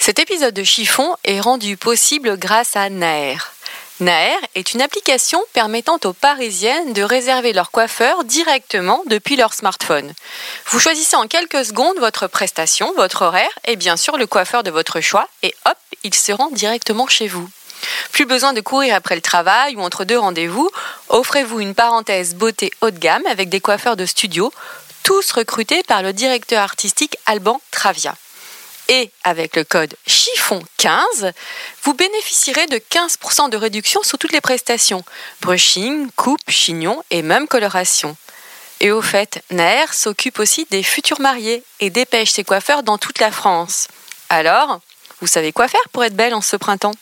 Cet épisode de Chiffon est rendu possible grâce à Naer. Naer est une application permettant aux Parisiennes de réserver leur coiffeur directement depuis leur smartphone. Vous choisissez en quelques secondes votre prestation, votre horaire et bien sûr le coiffeur de votre choix et hop, il se rend directement chez vous. Plus besoin de courir après le travail ou entre deux rendez-vous, offrez-vous une parenthèse beauté haut de gamme avec des coiffeurs de studio, tous recrutés par le directeur artistique Alban Travia. Et avec le code CHIFFON15, vous bénéficierez de 15% de réduction sur toutes les prestations, brushing, coupe, chignon et même coloration. Et au fait, Naer s'occupe aussi des futurs mariés et dépêche ses coiffeurs dans toute la France. Alors, vous savez quoi faire pour être belle en ce printemps ?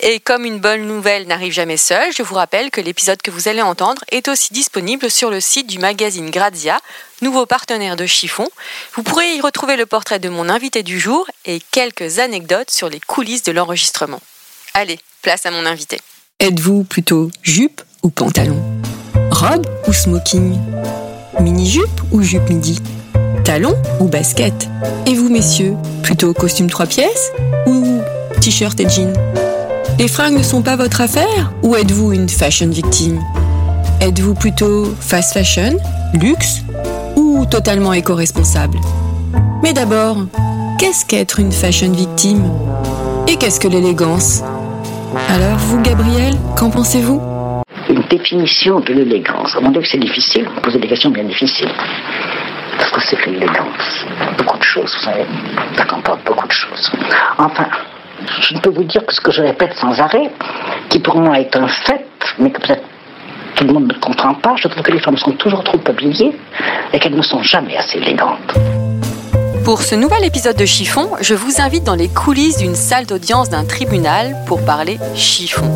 Et comme une bonne nouvelle n'arrive jamais seule, je vous rappelle que l'épisode que vous allez entendre est aussi disponible sur le site du magazine Grazia, nouveau partenaire de Chiffon. Vous pourrez y retrouver le portrait de mon invité du jour et quelques anecdotes sur les coulisses de l'enregistrement. Allez, place à mon invité. Êtes-vous plutôt jupe ou pantalon ? Robe ou smoking ? Mini-jupe ou jupe midi ? Talon ou basket ? Et vous messieurs, plutôt costume 3 pièces ou t-shirt et jean ? Les fringues ne sont pas votre affaire ? Ou êtes-vous une fashion victime ? Êtes-vous plutôt fast fashion, luxe ou totalement éco-responsable ? Mais d'abord, qu'est-ce qu'être une fashion victime ? Et qu'est-ce que l'élégance ? Alors vous, Gabrielle, qu'en pensez-vous ? Une définition de l'élégance. On dit que c'est difficile, vous posez des questions bien difficiles. Parce que c'est que l'élégance. Beaucoup de choses, vous savez, ça comporte beaucoup de choses. Enfin... je ne peux vous dire que ce que je répète sans arrêt, qui pour moi est un fait, mais que peut-être tout le monde ne comprend pas, je trouve que les femmes sont toujours trop oubliées et qu'elles ne sont jamais assez élégantes. Pour ce nouvel épisode de Chiffon, je vous invite dans les coulisses d'une salle d'audience d'un tribunal pour parler chiffon.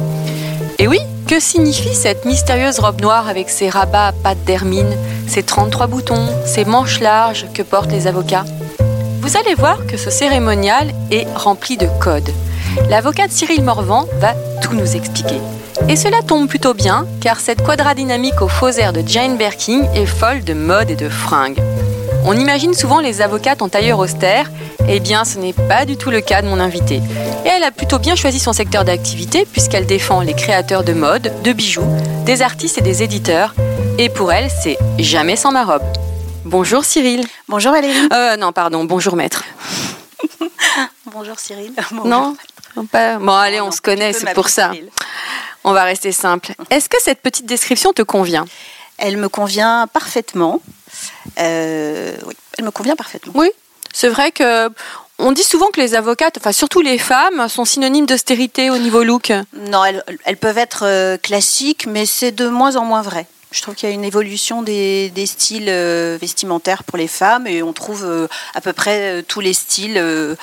Et oui, que signifie cette mystérieuse robe noire avec ses rabats à pattes d'hermine, ses 33 boutons, ses manches larges que portent les avocats ? Vous allez voir que ce cérémonial est rempli de codes. L'avocat de Cyril Morvan va tout nous expliquer. Et cela tombe plutôt bien, car cette quadradynamique aux faux airs de Jane Birkin est folle de mode et de fringues. On imagine souvent les avocates en tailleur austère, eh bien ce n'est pas du tout le cas de mon invitée. Et elle a plutôt bien choisi son secteur d'activité, puisqu'elle défend les créateurs de mode, de bijoux, des artistes et des éditeurs. Et pour elle, c'est jamais sans ma robe. Bonjour Cyril. Bonjour Valérie. Bonjour maître. Bonjour Cyril. Bonjour non, maître. Pas... bon allez, on se connaît, c'est pour ça. Cyril. On va rester simple. Est-ce que cette petite description te convient ? Elle me convient parfaitement. Oui, elle me convient parfaitement. Oui, c'est vrai que... on dit souvent que les avocates, enfin surtout les femmes, sont synonymes d'austérité au niveau look. Non, elles peuvent être classiques, mais c'est de moins en moins vrai. Je trouve qu'il y a une évolution des styles vestimentaires pour les femmes et on trouve à peu près tous les styles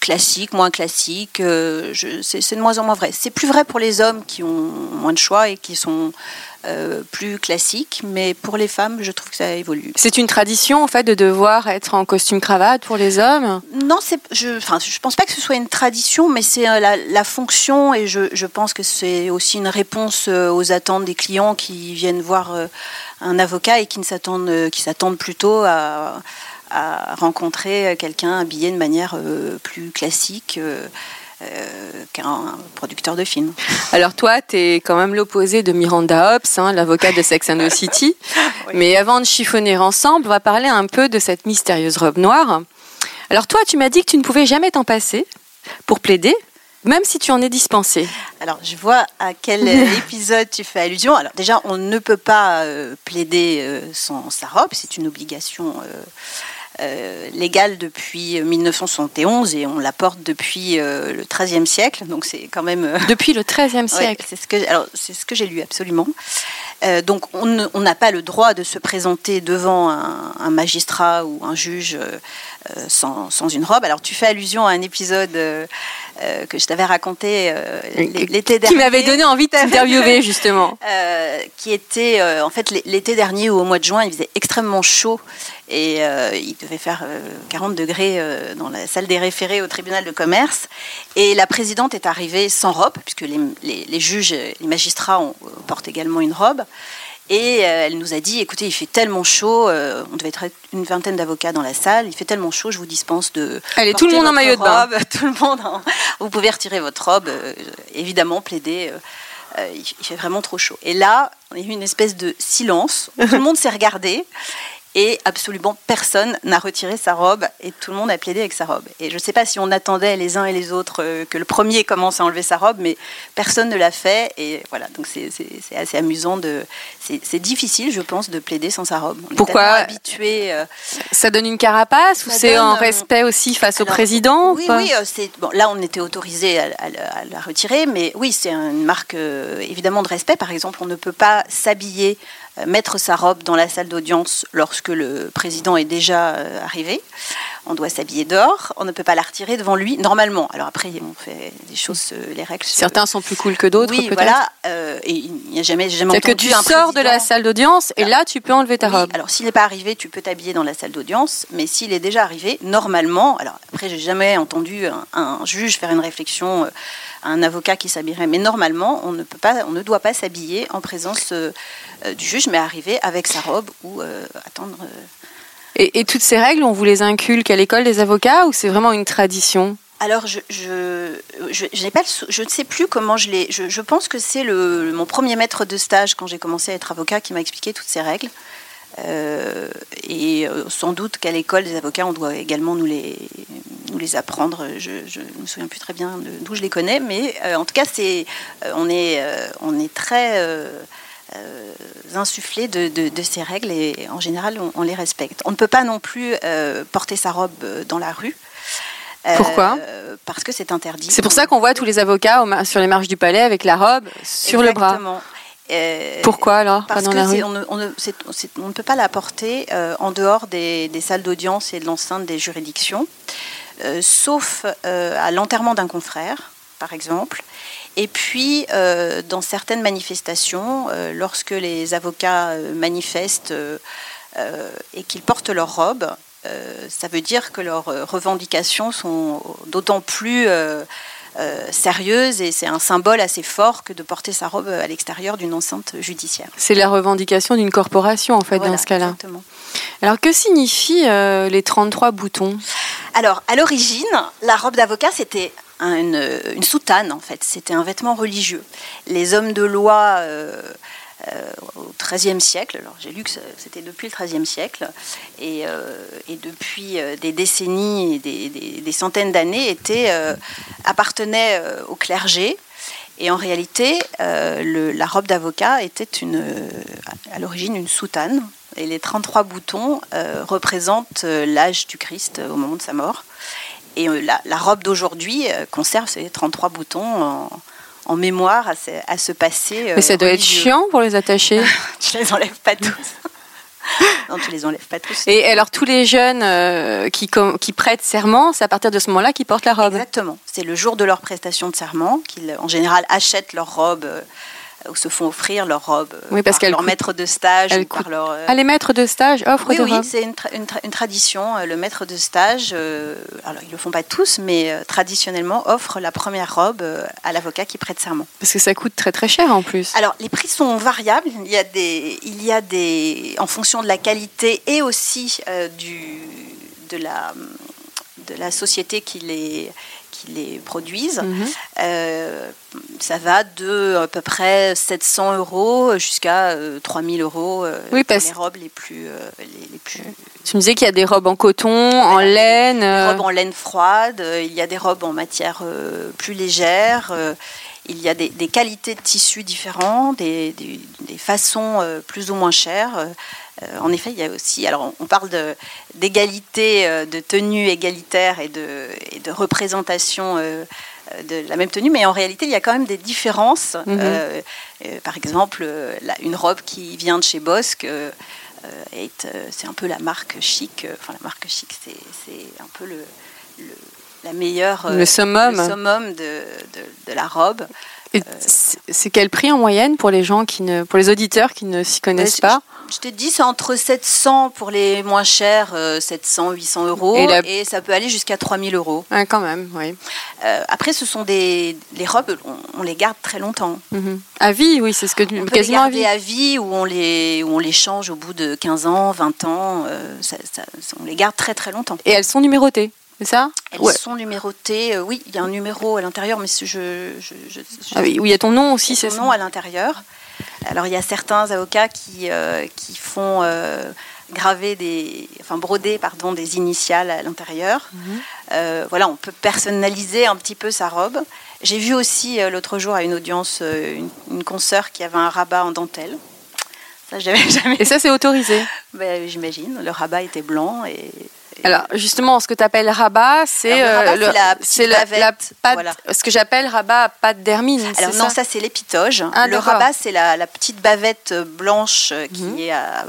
classiques, moins classiques. C'est de moins en moins vrai. C'est plus vrai pour les hommes qui ont moins de choix et qui sont plus classiques, mais pour les femmes, je trouve que ça évolue. C'est une tradition en fait de devoir être en costume cravate pour les hommes ? Non, je pense pas que ce soit une tradition, mais c'est la fonction et je pense que c'est aussi une réponse aux attentes des clients qui viennent voir un avocat et qui s'attendent plutôt à rencontrer quelqu'un habillé de manière plus classique. Qu'un producteur de film. Alors toi, t'es quand même l'opposé de Miranda Hobbs, l'avocate de Sex and the City. Oui. Mais avant de chiffonner ensemble, on va parler un peu de cette mystérieuse robe noire. Alors toi, tu m'as dit que tu ne pouvais jamais t'en passer pour plaider, même si tu en es dispensée. Alors je vois à quel épisode tu fais allusion. Alors déjà, on ne peut pas plaider sans sa robe, c'est une obligation légale depuis 1971 et on la porte depuis le XIIIe siècle. Donc c'est quand même depuis le XIIIe siècle. Ouais, c'est ce que j'ai lu absolument. Donc on n'a pas le droit de se présenter devant un magistrat ou un juge sans une robe. Alors tu fais allusion à un épisode que je t'avais raconté l'été dernier, qui m'avait donné envie de t'interviewer justement, qui était en fait l'été dernier où au mois de juin il faisait extrêmement chaud et il devait faire 40 degrés dans la salle des référés au tribunal de commerce, et la présidente est arrivée sans robe puisque les juges, les magistrats portent également une robe. Et elle nous a dit, écoutez, il fait tellement chaud, on devait être une vingtaine d'avocats dans la salle, il fait tellement chaud, je vous dispense de... Allez, tout le monde en maillot de bain. Tout le monde, vous pouvez retirer votre robe, évidemment, plaider, il fait vraiment trop chaud. Et là, on a eu une espèce de silence, tout le monde s'est regardé, et absolument personne n'a retiré sa robe, et tout le monde a plaidé avec sa robe. Et je ne sais pas si on attendait les uns et les autres que le premier commence à enlever sa robe, mais personne ne l'a fait, et voilà, donc c'est assez amusant, c'est difficile, je pense, de plaider sans sa robe. On Pourquoi est tellement habitué, ça donne une carapace, ou c'est un respect aussi face au président? Oui, là on était autorisé à la retirer, mais oui, c'est une marque évidemment de respect. Par exemple, on ne peut pas s'habiller, mettre sa robe dans la salle d'audience lorsque le président est déjà arrivé. On doit s'habiller dehors, on ne peut pas la retirer devant lui, normalement. Alors après, on fait des choses, les règles... Certains sont plus cool que d'autres, oui, peut-être. Voilà, et il n'y a jamais entendu un président... C'est que tu sors de la salle d'audience, et là, tu peux enlever ta robe. Alors, s'il n'est pas arrivé, tu peux t'habiller dans la salle d'audience, mais s'il est déjà arrivé, normalement... Alors après, je n'ai jamais entendu un juge faire une réflexion... un avocat qui s'habillerait, mais normalement on ne doit pas s'habiller en présence du juge, mais arriver avec sa robe ou attendre. Et toutes ces règles, on vous les inculque à l'école des avocats, ou c'est vraiment une tradition? Alors je ne sais plus comment je l'ai. Je pense que c'est mon premier maître de stage quand j'ai commencé à être avocat qui m'a expliqué toutes ces règles. Et sans doute qu'à l'école des avocats, on doit également nous les apprendre. Je ne me souviens plus très bien d'où je les connais, mais en tout cas, on est très insufflé de ces règles, et en général, on les respecte. On ne peut pas non plus porter sa robe dans la rue. Pourquoi ? Parce que c'est interdit. C'est pour ça qu'on voit tous les avocats sur les marches du palais avec la robe sur le bras. Exactement. Pourquoi alors? Parce qu'on ne peut pas la porter en dehors des salles d'audience et de l'enceinte des juridictions, sauf à l'enterrement d'un confrère, par exemple. Et puis, dans certaines manifestations, lorsque les avocats manifestent et qu'ils portent leur robe, ça veut dire que leurs revendications sont d'autant plus... sérieuse, et c'est un symbole assez fort que de porter sa robe à l'extérieur d'une enceinte judiciaire. C'est la revendication d'une corporation en fait, dans ce cas-là. Exactement. Alors que signifient les 33 boutons ? Alors à l'origine, la robe d'avocat c'était une soutane en fait, c'était un vêtement religieux. Les hommes de loi au XIIIe siècle, alors j'ai lu que c'était depuis le XIIIe siècle, et depuis des décennies et des centaines d'années, appartenait au clergé. Et en réalité, la robe d'avocat était à l'origine une soutane, et les 33 boutons représentent l'âge du Christ au moment de sa mort. Et la robe d'aujourd'hui conserve ces 33 boutons en mémoire à ce passé. Mais ça doit être chiant pour les attacher. Tu les enlèves pas tous. Non, tu les enlèves pas tous. Et alors tous les jeunes qui prêtent serment, c'est à partir de ce moment-là qu'ils portent la robe. Exactement. C'est le jour de leur prestation de serment qu'ils, en général, achètent leur robe ou se font offrir leur robe par leur maître de stage. Les maîtres de stage offrent des robes. Oui, c'est une tradition. Le maître de stage, alors ils ne le font pas tous, mais traditionnellement offre la première robe à l'avocat qui prête serment. Parce que ça coûte très très cher en plus. Alors les prix sont variables. Il y a des en fonction de la qualité et aussi de la société qui les produisent. Ça va de à peu près 700 € jusqu'à 3000 € pour les robes les plus... Tu me disais qu'il y a des robes en coton, en laine... Des robes en laine froide, il y a des robes en matière plus légère, il y a des qualités de tissus différents, des façons plus ou moins chères. En effet, il y a aussi... Alors, on parle d'égalité, de tenue égalitaire et de représentation de la même tenue, mais en réalité, il y a quand même des différences. Mm-hmm. Par exemple, une robe qui vient de chez Bosque... c'est un peu la marque chic. Enfin, la marque chic, c'est un peu la meilleure... Le summum de la robe. Et c'est quel prix en moyenne pour pour les auditeurs qui ne s'y connaissent pas? Je t'ai dit, c'est entre 700 pour les moins chers, 700, 800 euros, et ça peut aller jusqu'à 3000 euros. Ah, quand même, oui. Après, ce sont les robes, on les garde très longtemps. Mm-hmm. À vie, oui, c'est ce que tu... Quasiment à vie. On peut les garder à vie, ou on les change au bout de 15 ans, 20 ans, on les garde très très longtemps. Et elles sont numérotées? C'est ça ? Elles sont numérotées, oui, il y a un numéro à l'intérieur, mais oui, il y a ton nom aussi, c'est ça ? Ton nom à l'intérieur. Alors, il y a certains avocats qui font broder des initiales à l'intérieur. Mm-hmm. Voilà, on peut personnaliser un petit peu sa robe. J'ai vu aussi l'autre jour à une audience une consoeur qui avait un rabat en dentelle. Ça, j'avais jamais... Et ça, c'est autorisé ? Ben, j'imagine, le rabat était blanc et... Alors, justement, ce que tu appelles rabat, c'est la pâte, voilà. Ce que j'appelle rabat à pâte d'hermine. Alors, non, ça c'est l'épitoge. Ah, le rabat, c'est la petite bavette blanche qui est à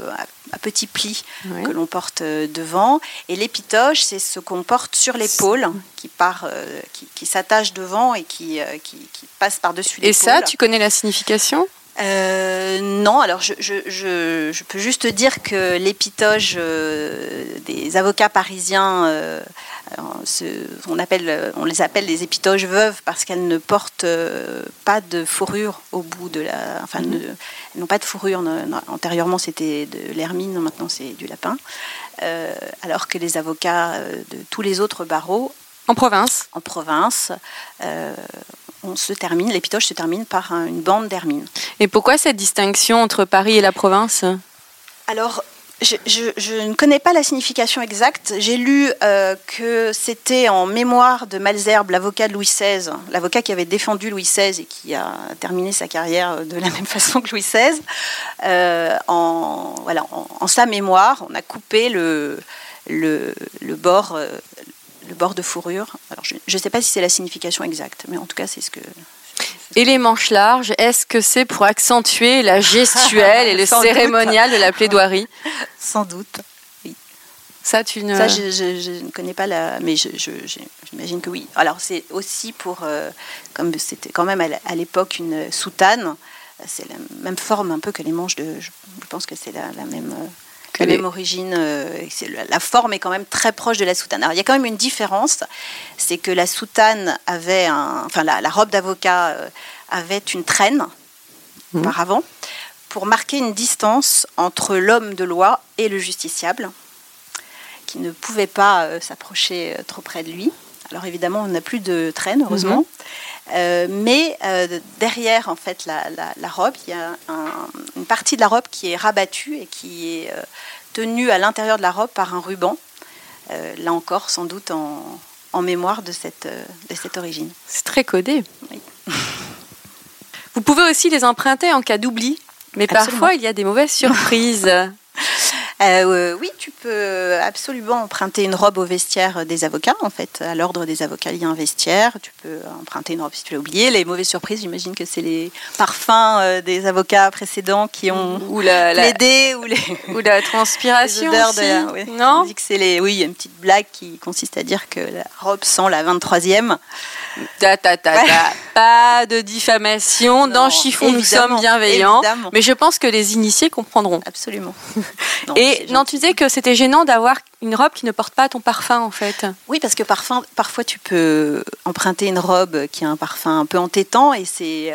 petits plis que l'on porte devant. Et l'épitoge, c'est ce qu'on porte sur l'épaule, qui s'attache devant et qui passe par-dessus l'épaule. Et ça, tu connais la signification ? Non, alors je peux juste dire que l'épitoge des avocats parisiens, on les appelle les épitoges veuves parce qu'elles ne portent pas de fourrure au bout de la... Enfin, elles n'ont pas de fourrure. Antérieurement, c'était de l'hermine, maintenant c'est du lapin. Alors que les avocats de tous les autres barreaux... En province... l'épitoge se termine par une bande d'hermine. Et pourquoi cette distinction entre Paris et la province ? Alors, je ne connais pas la signification exacte. J'ai lu que c'était en mémoire de Malzerbe, l'avocat de Louis XVI, l'avocat qui avait défendu Louis XVI et qui a terminé sa carrière de la même façon que Louis XVI. En sa mémoire, on a coupé le bord... Le bord de fourrure. Alors, je ne sais pas si c'est la signification exacte, mais en tout cas, c'est ce que... Et les manches larges, est-ce que c'est pour accentuer la gestuelle et le cérémonial de la plaidoirie ? Sans doute, oui. Ça, je ne connais pas mais j'imagine que oui. Alors, c'est aussi pour... comme c'était quand même à l'époque une soutane, c'est la même forme un peu que les manches de... Je pense que c'est la même... La même origine, la forme est quand même très proche de la soutane. Alors, il y a quand même une différence, c'est que la soutane avait la robe d'avocat avait une traîne auparavant pour marquer une distance entre l'homme de loi et le justiciable, qui ne pouvait pas s'approcher trop près de lui. Alors évidemment, on n'a plus de traîne, heureusement. Mm-hmm. Derrière, en fait, la robe, il y a une partie de la robe qui est rabattue et qui est tenue à l'intérieur de la robe par un ruban. Là encore, sans doute en mémoire de cette origine. C'est très codé. Oui. Vous pouvez aussi les emprunter en cas d'oubli, mais Absolument. Parfois il y a des mauvaises surprises. Oui, tu peux absolument emprunter une robe au vestiaire des avocats. En fait, à l'ordre des avocats, il y a un vestiaire. Tu peux emprunter une robe si tu l'as oubliée. Les mauvaises surprises, j'imagine que c'est les parfums des avocats précédents qui ont plaidé ou la transpiration. Non, on dit que c'est oui, il y a une petite blague qui consiste à dire que la robe sent la 23e. Pas de diffamation. Non, dans Chiffon, nous sommes bienveillants. Évidemment. Mais je pense que les initiés comprendront. Absolument. Non, et non, tu disais que c'était gênant d'avoir une robe qui ne porte pas ton parfum, en fait. Oui, parce que parfois tu peux emprunter une robe qui a un parfum un peu entêtant et c'est...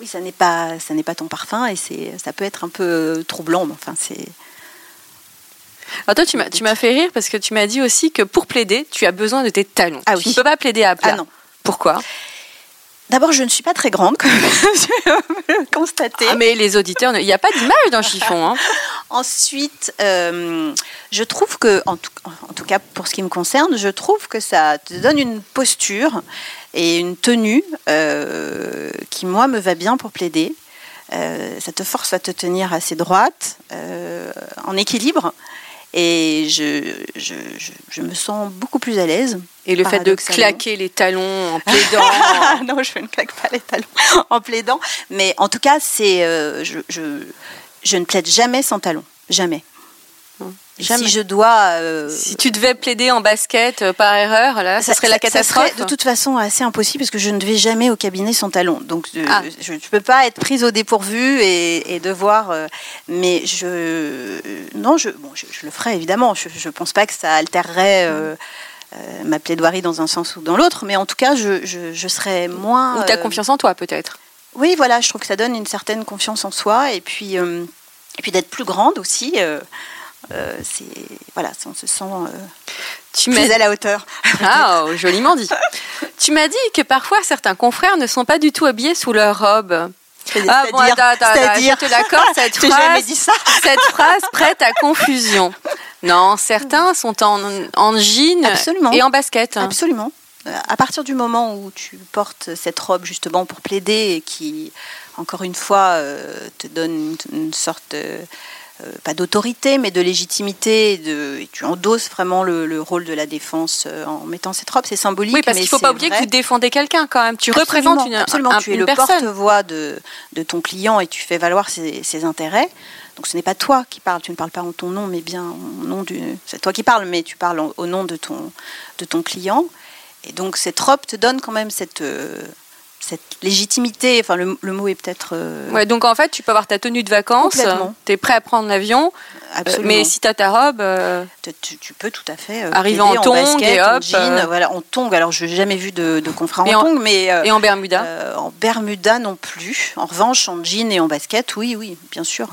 oui, ça n'est pas ton parfum et ça peut être un peu troublant, mais enfin c'est... Alors toi, tu m'as fait rire parce que tu m'as dit aussi que pour plaider, tu as besoin de tes talons. Ah oui. Tu ne peux pas plaider à plat. Ah non. Pourquoi ? D'abord, je ne suis pas très grande, comme je le constatais. Ah, mais les auditeurs, il n'y a pas d'image dans Chiffon. Hein. Ensuite, je trouve que, en tout cas pour ce qui me concerne, je trouve que ça te donne une posture et une tenue qui, moi, me va bien pour plaider. ça te force à te tenir assez droite, en équilibre. Et je me sens beaucoup plus à l'aise. Et le fait de claquer les talons en plaidant. Non, je ne claque pas les talons en plaidant. Mais en tout cas, c'est, je ne plaide jamais sans talons. Jamais. Jamais. Si je dois... Si tu devais plaider en basket par erreur, là, ça serait la catastrophe. Ça serait de toute façon assez impossible parce que je ne vais jamais au cabinet sans talons. Donc, je ne peux pas être prise au dépourvu et devoir... mais je... Non, je le ferai évidemment. Je ne pense pas que ça altérerait ma plaidoirie dans un sens ou dans l'autre. Mais en tout cas, je serais moins... Ou ta confiance en toi, peut-être. Oui, voilà. Je trouve que ça donne une certaine confiance en soi. Et puis d'être plus grande aussi... c'est, voilà, on se sent plus à la hauteur. Ah, joliment dit. Tu m'as dit que parfois certains confrères ne sont pas du tout habillés sous leur robe. Ah, bon, attends, je te l'accorde, cette phrase, dit ça. Cette phrase prête à confusion. Non, certains sont en jean. Absolument. Et en basket. Absolument. À partir du moment où tu portes cette robe justement pour plaider et qui, encore une fois, te donne une sorte... pas d'autorité, mais de légitimité. Et tu endosses vraiment le rôle de la défense en mettant cette robe. C'est symbolique. Oui, parce qu'il ne faut pas oublier que tu défendais quelqu'un quand même. Tu représentes une personne. Absolument, tu es le porte-voix de ton client et tu fais valoir ses intérêts. Donc ce n'est pas toi qui parles. Tu ne parles pas en ton nom, mais bien au nom du... C'est toi qui parles, mais tu parles au nom de ton client. Et donc cette robe te donne quand même cette légitimité, enfin le mot est peut-être... Ouais, donc en fait, tu peux avoir ta tenue de vacances, tu es prêt à prendre l'avion, mais si tu as ta robe... Tu peux tout à fait... arriver en tongs, basket, et hop... En jean, voilà, en tongs, alors je n'ai jamais vu de confrères en tongs, mais... et en Bermuda en Bermuda non plus. En revanche, en jean et en basket, oui, bien sûr.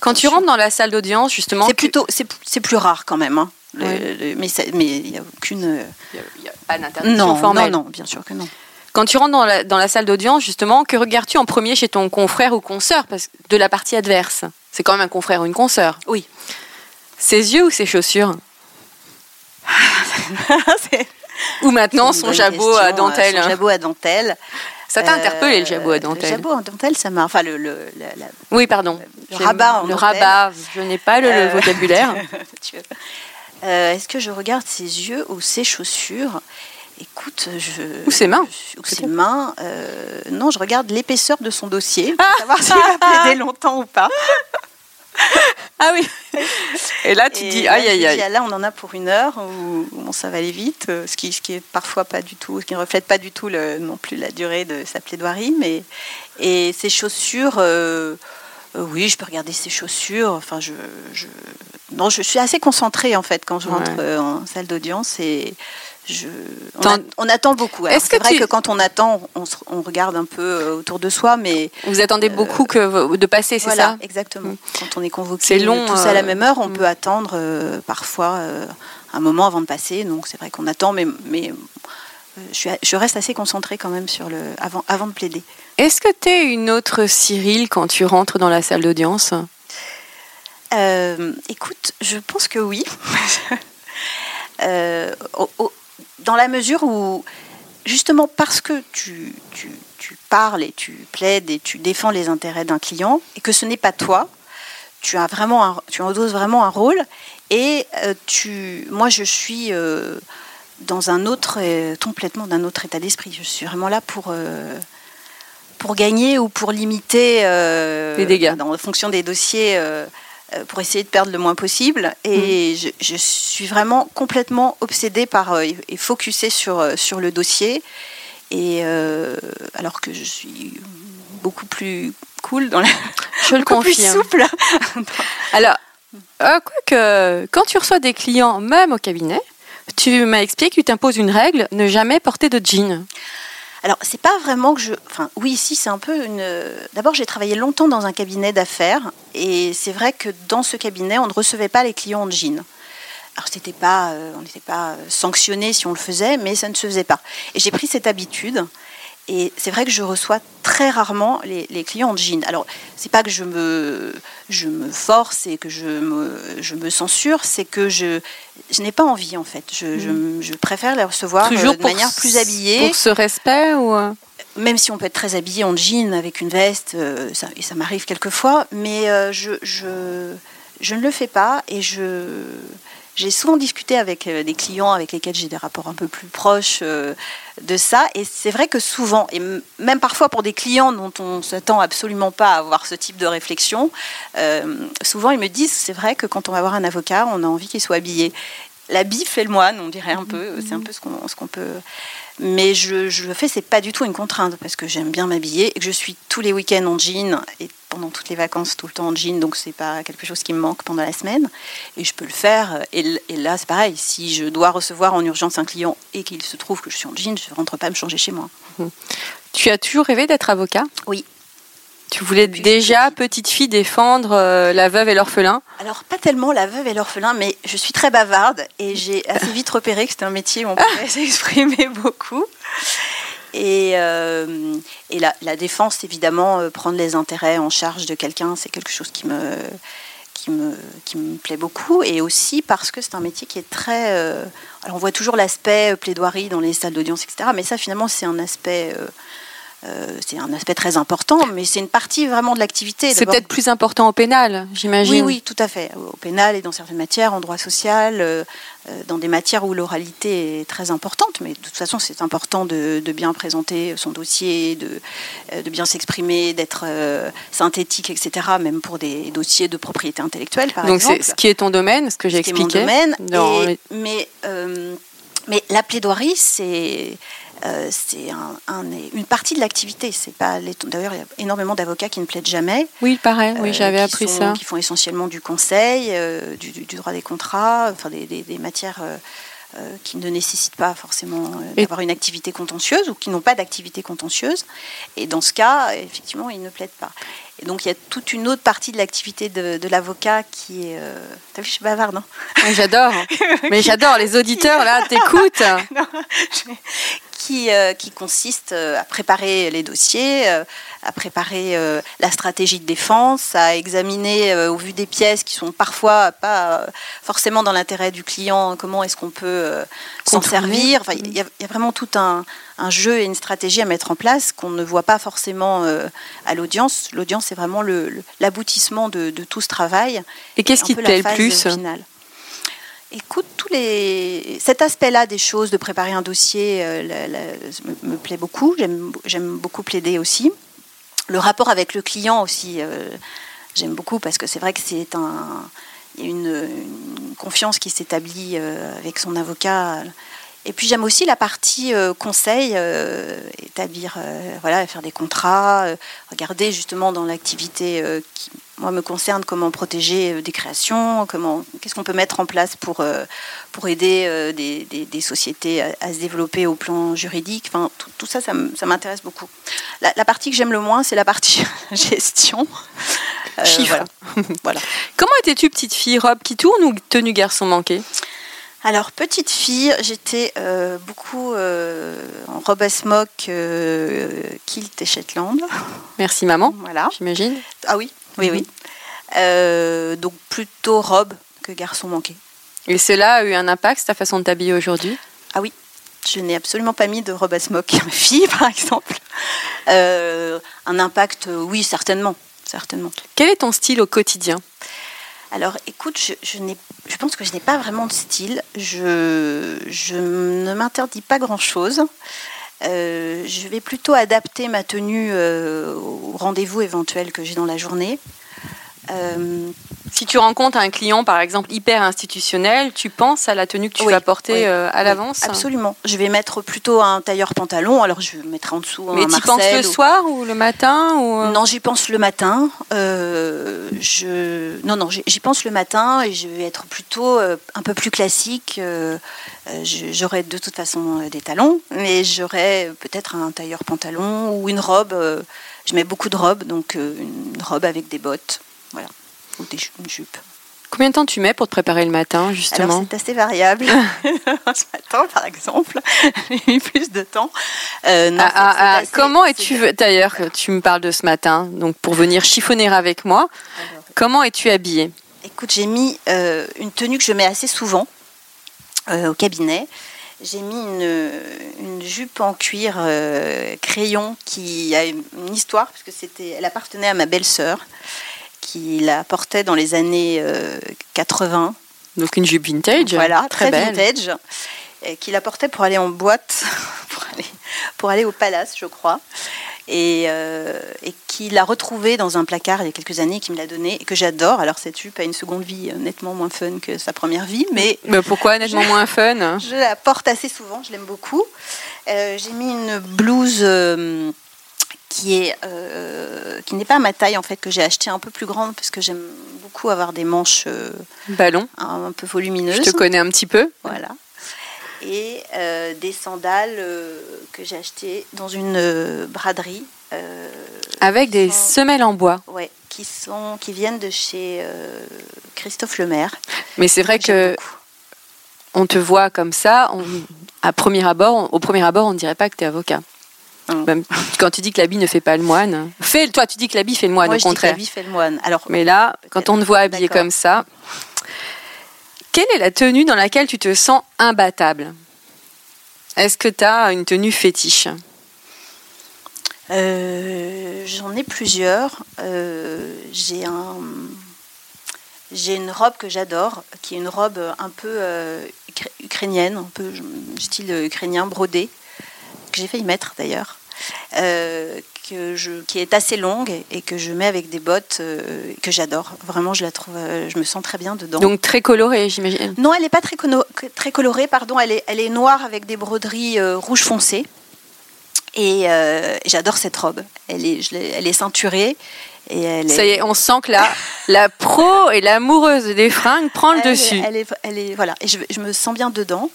Quand tu rentres dans la salle d'audience, justement... C'est plus rare quand même, hein. Ouais. Mais il n'y a aucune... Il n'y a pas d'interdiction formelle. Non, bien sûr que non. Quand tu rentres dans la salle d'audience, justement, que regardes-tu en premier chez ton confrère ou consœur de la partie adverse? C'est quand même un confrère ou une consœur. Oui. Ses yeux ou ses chaussures? Ou maintenant son jabot à dentelle. Son jabot à dentelle. Ça t'a interpellé, le jabot à dentelle? Le jabot à dentelle, ça m'a... Enfin, oui, pardon. Le rabat en dentelle. Le rabat, je n'ai pas le vocabulaire. Est-ce que je regarde ses yeux ou ses chaussures? Écoute, ou ses mains. Non, je regarde l'épaisseur de son dossier pour savoir si il a plaidé longtemps ou pas. Ah oui. Et là, tu te dis, aïe. Là, on en a pour une heure où ça va aller vite, ce qui est parfois pas du tout, ce qui ne reflète pas du tout non plus la durée de sa plaidoirie, mais et ses chaussures. Oui, je peux regarder ses chaussures. Enfin, non, je suis assez concentrée en fait quand je rentre en salle d'audience et. On attend beaucoup. Alors, c'est vrai que quand on attend, on regarde un peu autour de soi, mais vous attendez beaucoup de passer, c'est ça ? Exactement. Quand on est convoqué, c'est long, tous à la même heure, on peut attendre parfois un moment avant de passer. Donc c'est vrai qu'on attend, mais je reste assez concentrée quand même sur avant de plaider. Est-ce que t'es une autre Cyril quand tu rentres dans la salle d'audience ? Écoute, je pense que oui. Dans la mesure où, justement parce que tu parles et tu plaides et tu défends les intérêts d'un client et que ce n'est pas toi, tu endosses vraiment un rôle et moi je suis dans un autre, complètement d'un autre état d'esprit. Je suis vraiment là pour gagner ou pour limiter les dégâts en fonction des dossiers. Pour essayer de perdre le moins possible et je suis vraiment complètement obsédée et focusée sur le dossier et alors que je suis beaucoup plus cool dans la... Je le confirme. Plus souple. Alors, quoique, quand tu reçois des clients, même au cabinet, tu m'as expliqué que tu t'imposes une règle, ne jamais porter de jean. Alors, c'est pas vraiment que Enfin, oui, si, c'est un peu une... D'abord, j'ai travaillé longtemps dans un cabinet d'affaires. Et c'est vrai que dans ce cabinet, on ne recevait pas les clients en jean. Alors, on n'était pas sanctionnés si on le faisait, mais ça ne se faisait pas. Et j'ai pris cette habitude. Et c'est vrai que je reçois très rarement les clients en jean. Alors, c'est pas que je me force et que je me censure, c'est que je n'ai pas envie en fait. Je préfère les recevoir de manière plus habillée. Pour ce respect ou même si on peut être très habillé en jean avec une veste, et ça m'arrive quelquefois, mais je ne le fais pas, et j'ai souvent discuté avec des clients avec lesquels j'ai des rapports un peu plus proches de ça, et c'est vrai que souvent, et même parfois pour des clients dont on ne s'attend absolument pas à avoir ce type de réflexion, souvent ils me disent, c'est vrai que quand on va voir un avocat, on a envie qu'il soit habillé. L'habit fait le moine, on dirait un peu, c'est un peu ce qu'on peut... Mais je le fais, c'est pas du tout une contrainte, parce que j'aime bien m'habiller, et que je suis tous les week-ends en jean, et pendant toutes les vacances, tout le temps en jean, donc c'est pas quelque chose qui me manque pendant la semaine, et je peux le faire, et là c'est pareil, si je dois recevoir en urgence un client, et qu'il se trouve que je suis en jean, je rentre pas me changer chez moi. Tu as toujours rêvé d'être avocat ? Oui. Tu voulais déjà, petite fille, défendre la veuve et l'orphelin ? Alors, pas tellement la veuve et l'orphelin, mais je suis très bavarde et j'ai assez vite repéré que c'était un métier où on pouvait s'exprimer beaucoup. Et la défense, évidemment, prendre les intérêts en charge de quelqu'un, c'est quelque chose qui me plaît beaucoup, et aussi parce que c'est un métier qui est très... alors, on voit toujours l'aspect plaidoirie dans les salles d'audience, etc., mais ça, finalement, c'est un aspect... c'est un aspect très important, mais c'est une partie vraiment de l'activité. C'est peut-être plus important au pénal, j'imagine. Oui, tout à fait. Au pénal et dans certaines matières, en droit social, dans des matières où l'oralité est très importante. Mais de toute façon, c'est important de bien présenter son dossier, de bien s'exprimer, d'être synthétique, etc. Même pour des dossiers de propriété intellectuelle, par exemple. Donc, c'est ce qui est ton domaine, ce que j'ai expliqué. C'est mon domaine. Mais la plaidoirie, c'est une partie de l'activité. C'est pas d'ailleurs, il y a énormément d'avocats qui ne plaident jamais. Oui, pareil. Oui, j'avais appris ça. Qui font essentiellement du conseil, du droit des contrats, enfin des matières qui ne nécessitent pas forcément d'avoir une activité contentieuse, ou qui n'ont pas d'activité contentieuse. Et dans ce cas, effectivement, ils ne plaident pas. Et donc, il y a toute une autre partie de l'activité de l'avocat qui est... T'as vu, je suis bavarde, non ? Oui, j'adore. Mais j'adore, les auditeurs, là, t'écoutent. Qui consiste à préparer les dossiers, à préparer la stratégie de défense, à examiner au vu des pièces qui sont parfois pas forcément dans l'intérêt du client, comment est-ce qu'on peut s'en servir. Enfin, il y a vraiment tout un jeu et une stratégie à mettre en place qu'on ne voit pas forcément à l'audience. L'audience, c'est vraiment l'aboutissement de tout ce travail. Et qu'est-ce qui te plaît le plus ? Écoute, cet aspect-là des choses, de préparer un dossier, me plaît beaucoup. J'aime beaucoup plaider aussi. Le rapport avec le client aussi, j'aime beaucoup, parce que c'est vrai que c'est une confiance qui s'établit avec son avocat. Et puis j'aime aussi la partie conseil, établir, faire des contrats, regarder justement dans l'activité qui, moi, me concerne, comment protéger des créations, qu'est-ce qu'on peut mettre en place pour aider des sociétés à se développer au plan juridique. Enfin, tout ça, ça m'intéresse beaucoup. La partie que j'aime le moins, c'est la partie gestion. Chiffres. Voilà. Comment étais-tu, petite fille, robe qui tourne ou tenue garçon manqué ? Alors, petite fille, j'étais beaucoup en robe à smock, kilt et Shetland. Merci maman, voilà. J'imagine. Ah oui, oui, oui. Donc plutôt robe que garçon manqué. Et cela a eu un impact, ta façon de t'habiller aujourd'hui ? Ah oui, je n'ai absolument pas mis de robe à smock à ma fille, par exemple. Un impact, oui, certainement. Quel est ton style au quotidien ? Alors, écoute, je pense que je n'ai pas vraiment de style. Je ne m'interdis pas grand-chose. Je vais plutôt adapter ma tenue au rendez-vous éventuel que j'ai dans la journée. Si tu rencontres un client, par exemple, hyper institutionnel, tu penses à la tenue que tu vas porter à l'avance ? Absolument. Je vais mettre plutôt un tailleur-pantalon. Alors, je mettrai en dessous un Marcel. Mais tu penses le soir ou le matin ou... Non, j'y pense le matin. Non, j'y pense le matin, et je vais être plutôt un peu plus classique. J'aurai de toute façon des talons, mais j'aurai peut-être un tailleur-pantalon ou une robe. Je mets beaucoup de robes, donc une robe avec des bottes. Voilà, ou une jupe. Combien de temps tu mets pour te préparer le matin, justement ? Alors, c'est assez variable. Ce matin, par exemple, j'ai mis plus de temps. Comment es-tu... D'ailleurs, tu me parles de ce matin, donc pour venir chiffonner avec moi, comment es-tu habillée ? Écoute, j'ai mis une tenue que je mets assez souvent au cabinet, j'ai mis une jupe en cuir crayon qui a une histoire, parce que elle appartenait à ma belle-sœur, qui la portait dans les années 80. Donc une jupe vintage. Voilà, très, très vintage. Qui la portait pour aller en boîte, pour aller au Palace, je crois. Et qui l'a retrouvée dans un placard il y a quelques années, qui me l'a donnée, et que j'adore. Alors cette jupe a une seconde vie nettement moins fun que sa première vie, mais pourquoi nettement moins fun ? Je la porte assez souvent, je l'aime beaucoup. J'ai mis une blouse qui n'est pas à ma taille en fait, que j'ai achetée un peu plus grande parce que j'aime beaucoup avoir des manches ballon, un peu volumineuses. Je te connais un petit peu. Voilà. Et des sandales que j'ai achetées dans une braderie. Avec des semelles en bois. Oui, qui viennent de chez Christophe Lemaire. Mais c'est vrai que on te voit comme ça, au premier abord, on ne dirait pas que tu es avocat. Même quand tu dis que l'habit ne fait pas le moine. Toi, tu dis que l'habit fait le moine, au contraire. Moi, je dis que l'habit fait le moine. Alors, mais là, quand on te voit habillé comme ça... Quelle est la tenue dans laquelle tu te sens imbattable ? Est-ce que tu as une tenue fétiche ? J'en ai plusieurs. J'ai une robe que j'adore, qui est une robe un peu ukrainienne, un peu style ukrainien brodé, que j'ai failli mettre d'ailleurs, qui est assez longue et que je mets avec des bottes que j'adore. Vraiment, je me sens très bien dedans. Donc très colorée, j'imagine. Non, elle n'est pas très colorée, pardon. Elle est noire avec des broderies rouge foncé. Et j'adore cette robe. Elle est ceinturée. Et ça y est, on sent que la pro et l'amoureuse des fringues prend le dessus. Voilà. Et je me sens bien dedans.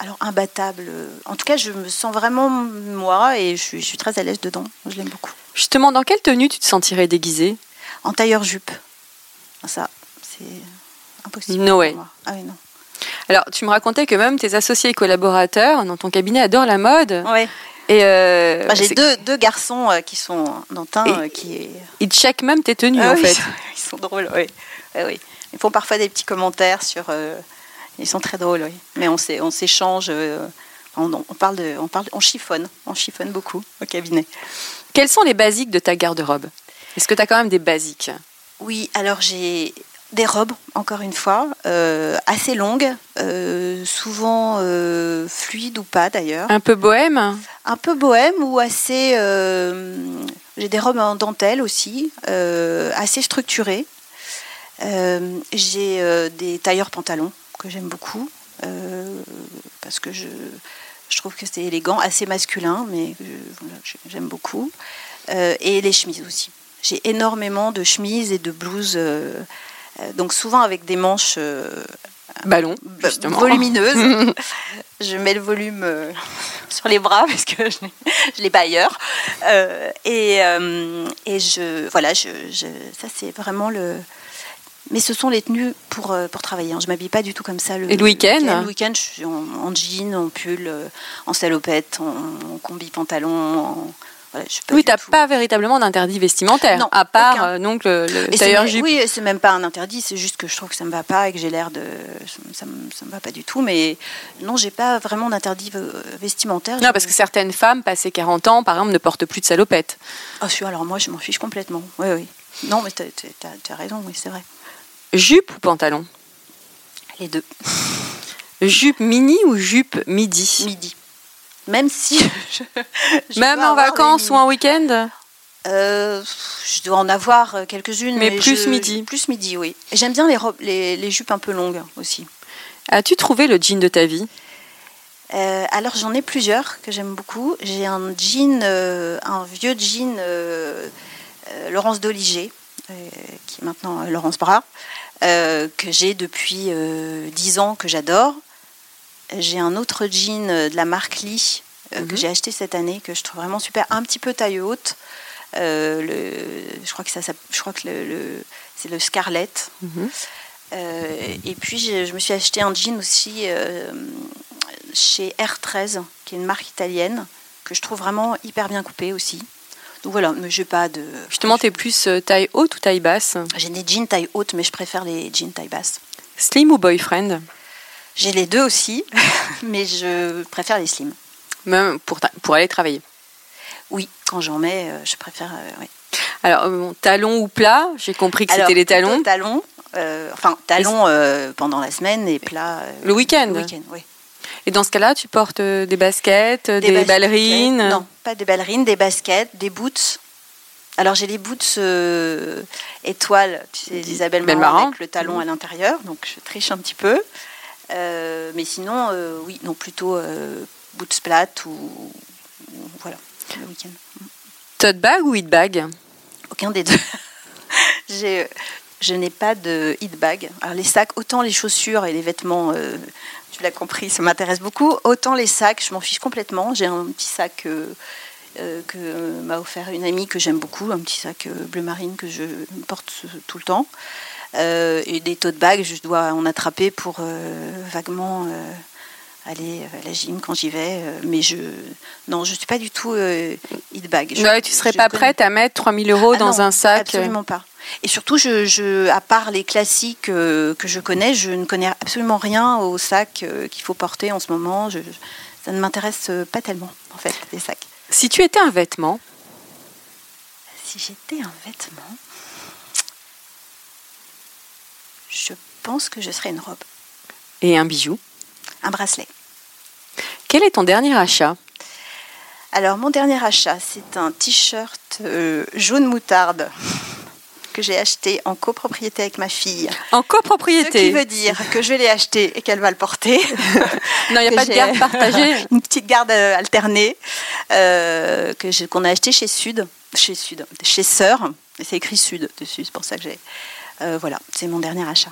Alors imbattable, en tout cas je me sens vraiment moi et je suis très à l'aise dedans, je l'aime beaucoup. Justement, dans quelle tenue tu te sentirais déguisée ? En tailleur-jupe, ça c'est impossible pour moi. Ah oui, non. Alors tu me racontais que même tes associés et collaborateurs dans ton cabinet adorent la mode. Ouais. Et j'ai deux garçons qui sont dans teint ils checkent même tes tenues fait. Ils sont drôles, oui. Ouais, ouais. Ils font parfois des petits commentaires sur... Ils sont très drôles, oui. Mais on s'échange, on chiffonne beaucoup au cabinet. Quels sont les basiques de ta garde-robe ? Est-ce que tu as quand même des basiques ? Oui, alors j'ai des robes, encore une fois, assez longues, souvent fluides ou pas d'ailleurs. Un peu bohème ? Un peu bohème ou assez... j'ai des robes en dentelle aussi, assez structurées. J'ai des tailleurs pantalons que j'aime beaucoup, parce que je trouve que c'est élégant, assez masculin, mais j'aime beaucoup. Et les chemises aussi. J'ai énormément de chemises et de blouses, donc souvent avec des manches ballon, volumineuses. Je mets le volume sur les bras, parce que je ne l'ai pas ailleurs. Ça c'est vraiment le... Mais ce sont les tenues pour travailler. Je ne m'habille pas du tout comme ça. Et le week-end ? Le week-end, je suis en jean, en pull, en salopette, en combi pantalon. Voilà, je suis pas tu n'as pas véritablement d'interdit vestimentaire, non, à part donc le tailleur-jupe. Oui, c'est même pas un interdit, c'est juste que je trouve que ça ne me va pas et que j'ai l'air de... Ça me va pas du tout, mais non, je n'ai pas vraiment d'interdit vestimentaire. Non, parce que certaines femmes, passées 40 ans, par exemple, ne portent plus de salopette. Ah si, alors moi, je m'en fiche complètement. Oui, oui. Non, mais tu as raison, oui, c'est vrai. Jupe ou pantalon ? Les deux. Jupe mini ou jupe midi ? Midi. Même si... Même en vacances ou en week-end ? Je dois en avoir quelques-unes. Mais plus midi. Plus midi, oui. J'aime bien les jupes un peu longues aussi. As-tu trouvé le jean de ta vie ? Alors j'en ai plusieurs que j'aime beaucoup. J'ai un jean, un vieux jean Laurence Doliger, qui est maintenant Laurence Bras, que j'ai depuis 10 ans, que j'adore. J'ai un autre jean de la marque Lee, que j'ai acheté cette année, que je trouve vraiment super, un petit peu taille haute. C'est le Scarlett. Et puis je me suis acheté un jean aussi chez R13, qui est une marque italienne, que je trouve vraiment hyper bien coupé aussi. Donc voilà, mais j'ai pas de... Justement, t'es plus taille haute ou taille basse ? J'ai des jeans taille haute, mais je préfère les jeans taille basse. Slim ou boyfriend ? J'ai les deux aussi, mais je préfère les slims. Même pour aller travailler. Oui, quand j'en mets, je préfère... oui. Alors, talons ou plat, j'ai compris que c'était les talons. Talons, talons pendant la semaine et plat... le week-end. Le week-end, oui. Et dans ce cas-là, tu portes des baskets, des ballerines? Non, pas des ballerines, des baskets, des boots. Alors, j'ai les boots étoiles, tu sais, d'Isabel Marant, avec le talon à l'intérieur, donc je triche un petit peu. Mais sinon, oui, non, plutôt boots plates ou voilà, le week-end. Tote bag ou hit bag? Aucun des deux. Je n'ai pas de hit bag. Alors, les sacs, autant les chaussures et les vêtements, tu l'as compris, ça m'intéresse beaucoup, autant les sacs, je m'en fiche complètement. J'ai un petit sac que m'a offert une amie que j'aime beaucoup, un petit sac bleu marine que je porte tout le temps. Et des tote bags, je dois en attraper pour vaguement aller à la gym quand j'y vais. Mais je ne suis pas du tout hit bag. Tu ne serais pas prête à mettre 3 000 euros dans un sac? Absolument pas. Et surtout, à part les classiques que je connais, je ne connais absolument rien aux sacs qu'il faut porter en ce moment. Ça ne m'intéresse pas tellement, en fait, les sacs. Si tu étais un vêtement? Si j'étais un vêtement... Je pense que je serais une robe. Et un bijou? Un bracelet. Quel est ton dernier achat? Alors, mon dernier achat, c'est un t-shirt jaune moutarde que j'ai acheté en copropriété avec ma fille. En copropriété? Ce qui veut dire que je vais l'ai acheté et qu'elle va le porter. Non, il n'y a pas de garde partagée? Une petite garde alternée qu'on a achetée chez Sœur. C'est écrit Sud dessus, c'est pour ça que j'ai... voilà, c'est mon dernier achat.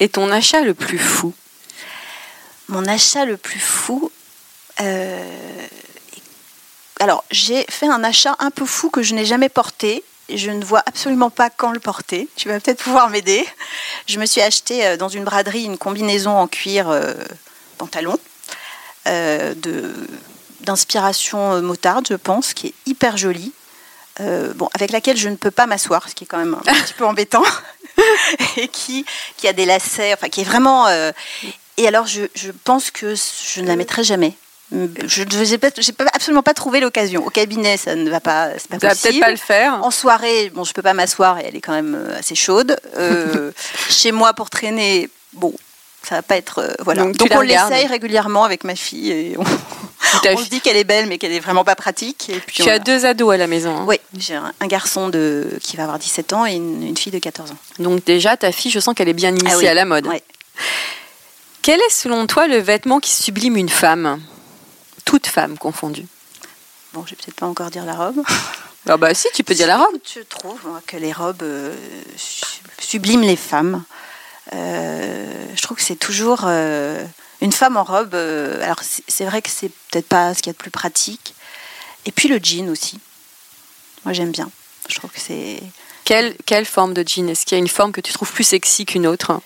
Et ton achat le plus fou? Mon achat le plus fou... Alors, j'ai fait un achat un peu fou que je n'ai jamais porté. Je ne vois absolument pas quand le porter. Tu vas peut-être pouvoir m'aider. Je me suis acheté dans une braderie une combinaison en cuir pantalon d'inspiration motarde, je pense, qui est hyper jolie. Avec laquelle je ne peux pas m'asseoir, ce qui est quand même un petit peu embêtant, et qui a des lacets, enfin qui est vraiment. Et alors, je pense que je ne la mettrai jamais. Je n'ai absolument pas trouvé l'occasion. Au cabinet, ça ne va pas, c'est pas possible. Tu vas peut-être pas le faire. En soirée, je peux pas m'asseoir et elle est quand même assez chaude. Chez moi, pour traîner, ça va pas être. Voilà. Donc on l'essaye régulièrement avec ma fille et on. On se dit qu'elle est belle, mais qu'elle n'est vraiment pas pratique. Et puis tu as 2 ados à la maison. Hein. Oui, j'ai un garçon qui va avoir 17 ans et une fille de 14 ans. Donc déjà, ta fille, je sens qu'elle est bien initiée à la mode. Oui. Quel est, selon toi, le vêtement qui sublime une femme? Toute femme confondue. Bon, je vais peut-être pas encore dire la robe. Ah bah si, tu peux dire la robe. Je trouve que les robes subliment les femmes. Je trouve que c'est toujours... une femme en robe, alors c'est vrai que c'est peut-être pas ce qu'il y a de plus pratique. Et puis le jean aussi. Moi j'aime bien. Je trouve que c'est... Quelle forme de jean? Est-ce qu'il y a une forme que tu trouves plus sexy qu'une autre?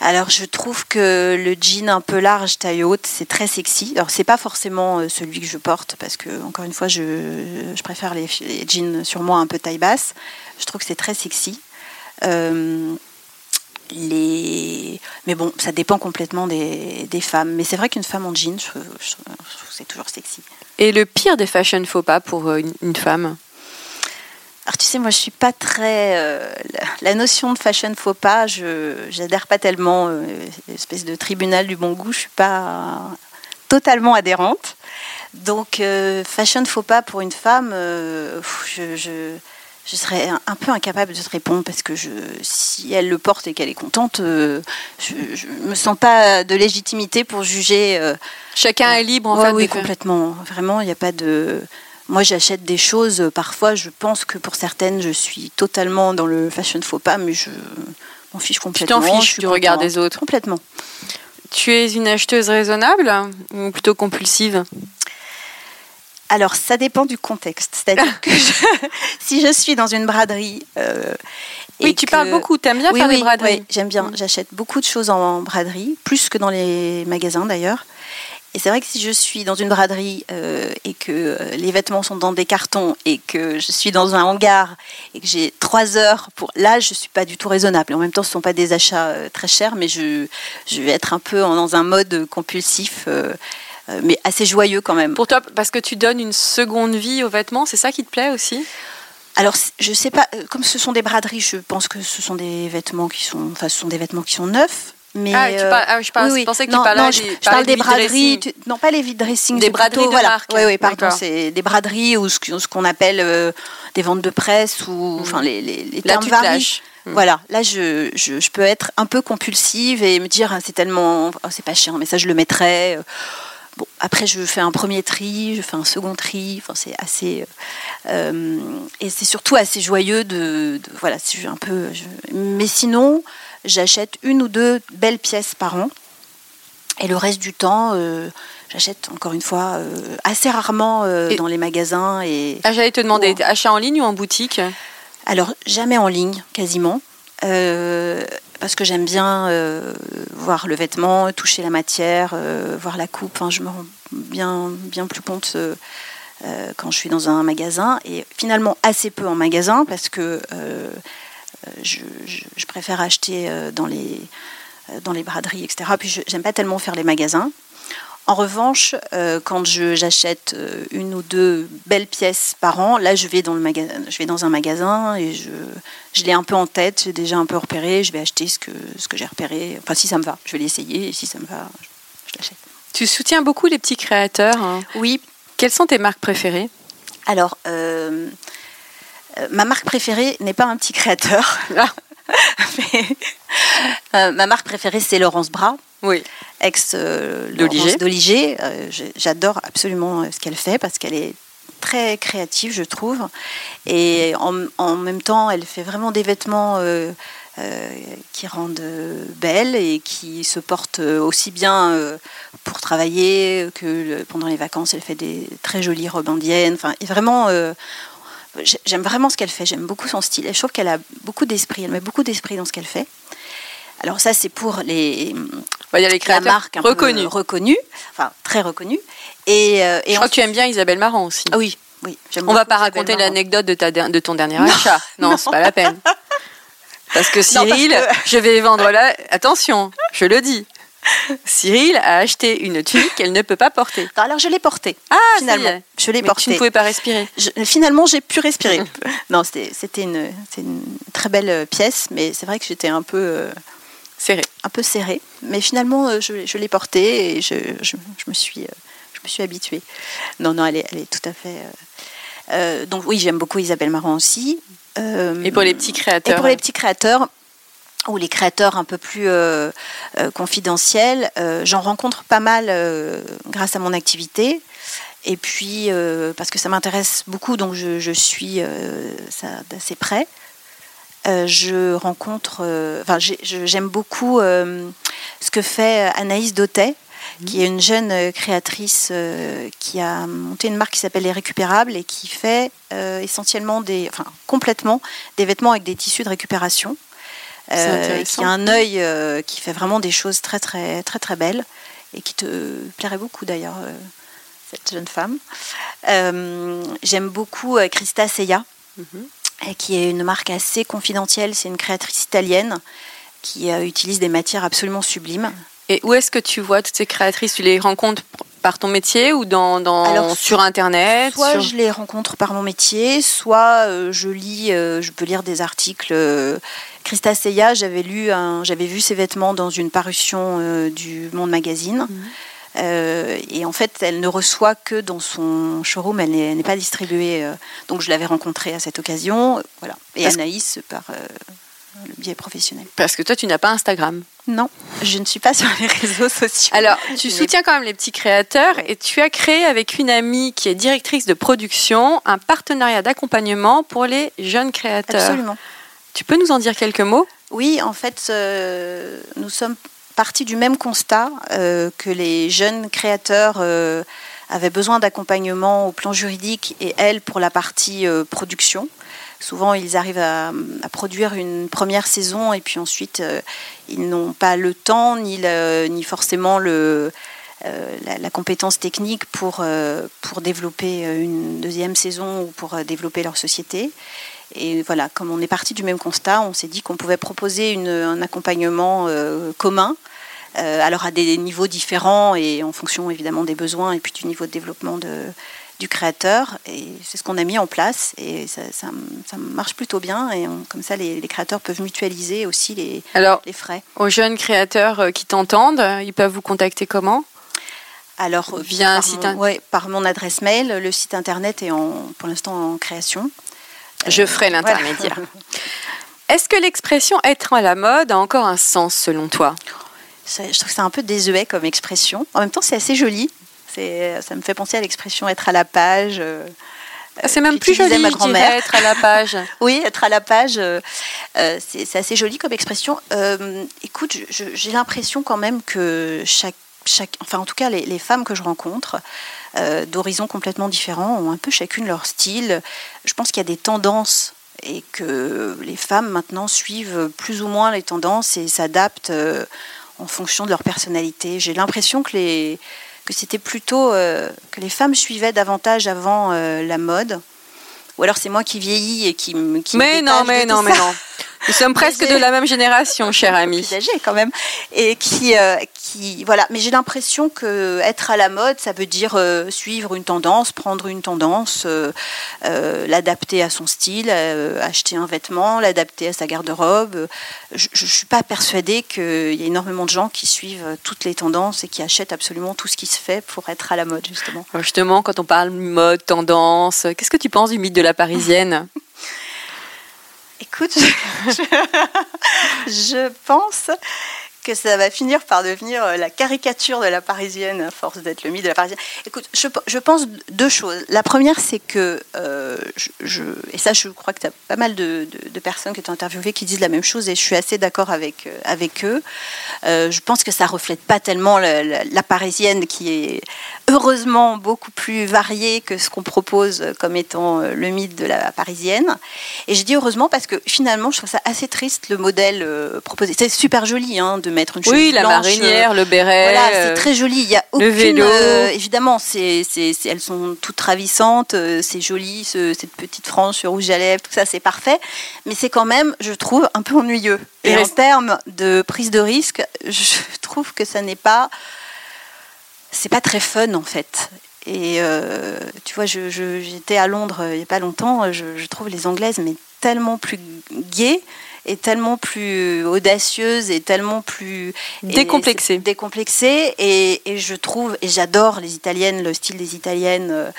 Alors je trouve que le jean un peu large, taille haute, c'est très sexy. Alors c'est pas forcément celui que je porte parce que, encore une fois, je préfère les jeans sur moi un peu taille basse. Je trouve que c'est très sexy. Mais bon, ça dépend complètement des femmes. Mais c'est vrai qu'une femme en jean, je trouve que c'est toujours sexy. Et le pire des fashion faux pas pour une femme? Alors tu sais, moi je suis pas très... la notion de fashion faux pas, j'adhère pas tellement. Espèce de tribunal du bon goût, je suis pas totalement adhérente. Donc fashion faux pas pour une femme, je serais un peu incapable de te répondre parce que si elle le porte et qu'elle est contente, je me sens pas de légitimité pour juger. Chacun est libre en fait. Oui, complètement. Vraiment, il n'y a pas de... Moi, j'achète des choses. Parfois, je pense que pour certaines, je suis totalement dans le fashion faux pas, mais je m'en fiche complètement. Tu t'en fiches du regard des autres? Complètement. Tu es une acheteuse raisonnable ou plutôt compulsive? Alors, ça dépend du contexte. C'est-à-dire que si je suis dans une braderie... oui, tu parles beaucoup. Tu aimes bien faire des braderies. Oui, j'aime bien. J'achète beaucoup de choses en braderie, plus que dans les magasins d'ailleurs. Et c'est vrai que si je suis dans une braderie et que les vêtements sont dans des cartons et que je suis dans un hangar et que j'ai 3 heures pour... Là, je ne suis pas du tout raisonnable. Et en même temps, ce ne sont pas des achats très chers, mais je vais être un peu dans un mode compulsif, mais assez joyeux quand même. Pour toi, parce que tu donnes une seconde vie aux vêtements, c'est ça qui te plaît aussi ? Alors, je sais pas, comme ce sont des braderies, je pense que ce sont des vêtements qui sont, enfin, ce sont des vêtements qui sont neufs. Mais je pensais que tu parlais des braderies, non pas les vide dressing, des braderies plutôt, de marque. Oui, oui, pardon, d'accord. C'est des braderies ou ce qu'on appelle des ventes de presse ou enfin les termes varient. Voilà, là je peux être un peu compulsive et me dire c'est tellement, c'est pas chiant, mais ça je le mettrais. Bon, après, je fais un premier tri, je fais un second tri. Enfin, c'est assez, et c'est surtout assez joyeux voilà, c'est un peu. Mais sinon, j'achète 1 ou 2 belles pièces par an, et le reste du temps, j'achète encore une fois assez rarement dans les magasins. J'allais te demander, achat en ligne ou en boutique ? Alors, jamais en ligne, quasiment. Parce que j'aime bien voir le vêtement, toucher la matière, voir la coupe. Enfin, je me rends bien plus compte quand je suis dans un magasin. Et finalement, assez peu en magasin parce que je préfère acheter dans les braderies, etc. Puis, j'aime pas tellement faire les magasins. En revanche, quand j'achète 1 ou 2 belles pièces par an, là je vais dans un magasin et je l'ai un peu en tête, j'ai déjà un peu repéré, je vais acheter ce que j'ai repéré. Enfin, si ça me va, je vais l'essayer, et si ça me va, je l'achète. Tu soutiens beaucoup les petits créateurs, hein. Oui. Quelles sont tes marques préférées ? Alors, ma marque préférée n'est pas un petit créateur, mais ma marque préférée c'est Laurence Bras. Oui. Laurence d'Oliger. J'adore absolument ce qu'elle fait parce qu'elle est très créative, je trouve. Et en même temps, elle fait vraiment des vêtements qui rendent belles et qui se portent aussi bien pour travailler que pendant les vacances. Elle fait des très jolies robes indiennes. Enfin, et vraiment, j'aime vraiment ce qu'elle fait. J'aime beaucoup son style. Et je trouve qu'elle a beaucoup d'esprit. Elle met beaucoup d'esprit dans ce qu'elle fait. Alors ça, c'est pour les créateurs, la marque reconnue, enfin très reconnue. Et je crois que tu aimes bien Isabel Marant aussi. Ah oui, oui. J'aime. On va pas raconter Isabel l'anecdote de ton dernier achat. Non, c'est pas la peine. Parce que Cyril, je vais vendre là. Attention, je le dis. Cyril a acheté une tunique qu'elle ne peut pas porter. Alors je l'ai portée. Ah, finalement, je l'ai portée. Tu ne pouvais pas respirer. Finalement, j'ai pu respirer. Non, c'était une très belle pièce, mais c'est vrai que j'étais un peu. Un peu serré, mais finalement je l'ai portée et je me suis habituée. Non, elle est tout à fait. Donc oui, j'aime beaucoup Isabel Marant aussi. Et pour les petits créateurs. Ou les créateurs un peu plus confidentiels, j'en rencontre pas mal grâce à mon activité. Et puis parce que ça m'intéresse beaucoup, donc je suis ça d'assez près. Je rencontre, j'aime beaucoup ce que fait Anaïs Dautet, qui est une jeune créatrice qui a monté une marque qui s'appelle Les Récupérables et qui fait essentiellement complètement des vêtements avec des tissus de récupération. Qui a un œil qui fait vraiment des choses très très très très belles et qui te plairait beaucoup d'ailleurs cette jeune femme. J'aime beaucoup Christa Seya. Qui est une marque assez confidentielle. C'est une créatrice italienne qui utilise des matières absolument sublimes. Et où est-ce que tu vois toutes ces créatrices ? Tu les rencontres par ton métier ou sur Internet ? Soit je les rencontre par mon métier, soit je peux lire des articles. Christa Seya, j'avais vu ses vêtements dans une parution du Monde Magazine. Et en fait, elle ne reçoit que dans son showroom, elle n'est pas distribuée. Donc, je l'avais rencontrée à cette occasion. Voilà. Et Anaïs, par le biais professionnel. Parce que toi, tu n'as pas Instagram. Non, je ne suis pas sur les réseaux sociaux. Alors, tu soutiens quand même les petits créateurs et tu as créé avec une amie qui est directrice de production un partenariat d'accompagnement pour les jeunes créateurs. Absolument. Tu peux nous en dire quelques mots ? Oui, en fait, nous sommes partie du même constat que les jeunes créateurs avaient besoin d'accompagnement au plan juridique et elles pour la partie production. Souvent, ils arrivent à produire une première saison et puis ensuite, ils n'ont pas le temps ni forcément la compétence technique pour développer une deuxième saison ou pour développer leur société. Et voilà, comme on est parti du même constat, on s'est dit qu'on pouvait proposer un accompagnement commun, alors à des niveaux différents et en fonction évidemment des besoins et puis du niveau de développement du créateur. Et c'est ce qu'on a mis en place et ça marche plutôt bien. Et comme ça, les créateurs peuvent mutualiser aussi les frais. Aux jeunes créateurs qui t'entendent, ils peuvent vous contacter comment ? Alors, via par mon adresse mail. Le site internet est pour l'instant en création. Je ferai l'intermédiaire. Voilà. Est-ce que l'expression « être à la mode » a encore un sens, selon toi ? Je trouve que c'est un peu désuet comme expression. En même temps, c'est assez joli. Ça me fait penser à l'expression « être à la page ». C'est même plus joli, ma grand-mère. Être à la page. Oui, être à la page, c'est assez joli comme expression. Écoute, j'ai l'impression quand même que enfin, en tout cas, les femmes que je rencontre, d'horizons complètement différents, ont un peu chacune leur style. Je pense qu'il y a des tendances et que les femmes maintenant suivent plus ou moins les tendances et s'adaptent en fonction de leur personnalité. J'ai l'impression que c'était plutôt que les femmes suivaient davantage avant la mode. Ou alors c'est moi qui vieillis et qui me détache de tout ça. Mais non. Nous sommes presque de la même génération, chère amie. Plus âgée quand même. Et voilà. Mais j'ai l'impression que être à la mode, ça veut dire suivre une tendance, prendre une tendance, l'adapter à son style, acheter un vêtement, l'adapter à sa garde-robe. Je suis pas persuadée qu'il y a énormément de gens qui suivent toutes les tendances et qui achètent absolument tout ce qui se fait pour être à la mode, justement. Alors justement, quand on parle mode, tendance, qu'est-ce que tu penses du mythe de la Parisienne ? Écoute, je pense que ça va finir par devenir la caricature de la Parisienne, à force d'être le mythe de la Parisienne. Écoute, je pense deux choses. La première, c'est que, et ça je crois que tu as pas mal de personnes que tu as interviewées qui disent la même chose, et je suis assez d'accord avec eux. Je pense que ça ne reflète pas tellement la Parisienne, qui est heureusement beaucoup plus variée que ce qu'on propose comme étant le mythe de la Parisienne. Et je dis heureusement parce que finalement, je trouve ça assez triste, le modèle proposé. C'est super joli, hein, de mettre une chemise blanche. Oui, la marinière, le béret. Voilà, c'est très joli. Il y a aucune, le vélo. Évidemment, elles sont toutes ravissantes. C'est joli, cette petite frange sur rouge à lèvres, tout ça, c'est parfait. Mais c'est quand même, je trouve, un peu ennuyeux. Et en termes de prise de risque, je trouve que ça n'est pas... C'est pas très fun, en fait. Et tu vois, j'étais à Londres il n'y a pas longtemps. Je trouve les Anglaises mais tellement plus gaies et tellement plus audacieuse et tellement plus décomplexée et je trouve, et j'adore les Italiennes, le style des Italiennes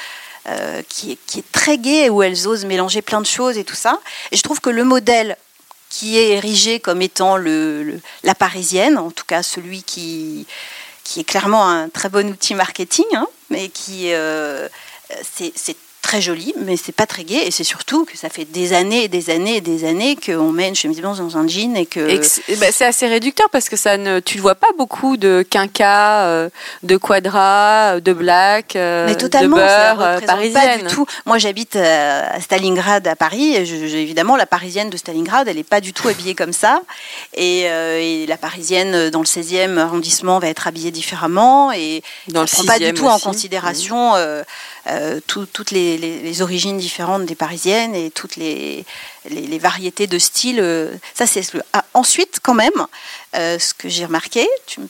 qui est très gai, où elles osent mélanger plein de choses et tout ça. Et je trouve que le modèle qui est érigé comme étant la Parisienne, en tout cas celui qui est clairement un très bon outil marketing, hein, mais qui c'est très jolie, mais c'est pas très gai, et c'est surtout que ça fait des années et des années et des années qu'on met une chemise blanche dans un jean et c'est assez réducteur, parce que tu ne vois pas beaucoup de quinca, de quadra, de black, mais totalement, de beurre, ça représente parisienne. Pas du tout. Moi, j'habite à Stalingrad, à Paris, et évidemment, la Parisienne de Stalingrad, elle n'est pas du tout habillée comme ça, et la Parisienne dans le 16e arrondissement va être habillée différemment, et on ne prend pas du tout en considération toutes les origines différentes des Parisiennes et toutes les variétés de styles. Ça, c'est ensuite, quand même, ce que j'ai remarqué,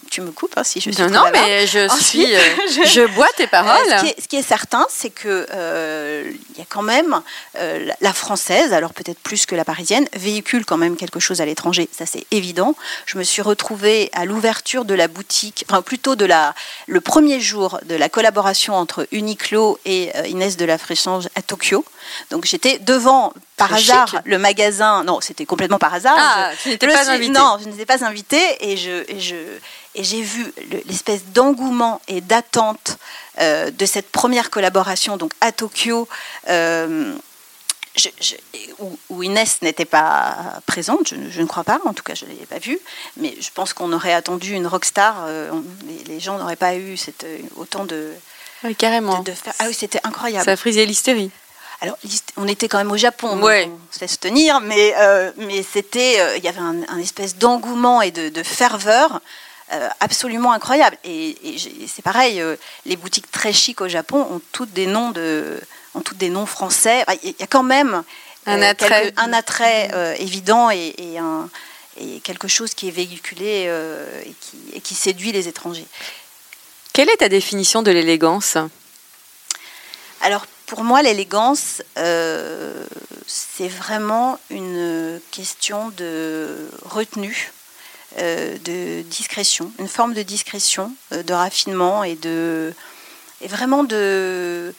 tu me coupes, hein, si je suis trop là-bas. Non, mais je bois tes paroles. Ce qui est certain, c'est que y a quand même la française, alors peut-être plus que la parisienne, véhicule quand même quelque chose à l'étranger. Ça, c'est évident. Je me suis retrouvée à l'ouverture de la boutique, enfin plutôt le premier jour de la collaboration entre Uniqlo et Inès de la Fressange à Tokyo. Donc j'étais devant, par hasard, chic. Le magasin. Non, c'était complètement par hasard. Ah, tu n'étais pas invitée. Non, je n'étais pas invitée, et j'ai vu l'espèce d'engouement et d'attente de cette première collaboration, donc à Tokyo, où Inès n'était pas présente, je ne crois pas, en tout cas je ne l'ai pas vue, mais je pense qu'on aurait attendu une rockstar, les gens n'auraient pas eu autant de... Oui, carrément. Ah oui, c'était incroyable. Ça frisait l'hystérie. Alors, on était quand même au Japon, ouais. Donc on sait se tenir, mais c'était, il y avait un espèce d'engouement et de ferveur absolument incroyable. Et c'est pareil, les boutiques très chic au Japon ont toutes des noms français. Il y a quand même un attrait évident et quelque chose qui est véhiculé et qui séduit les étrangers. Quelle est ta définition de l'élégance ? Alors, pour moi, l'élégance, c'est vraiment une question de retenue, de discrétion, une forme de discrétion, de raffinement et vraiment de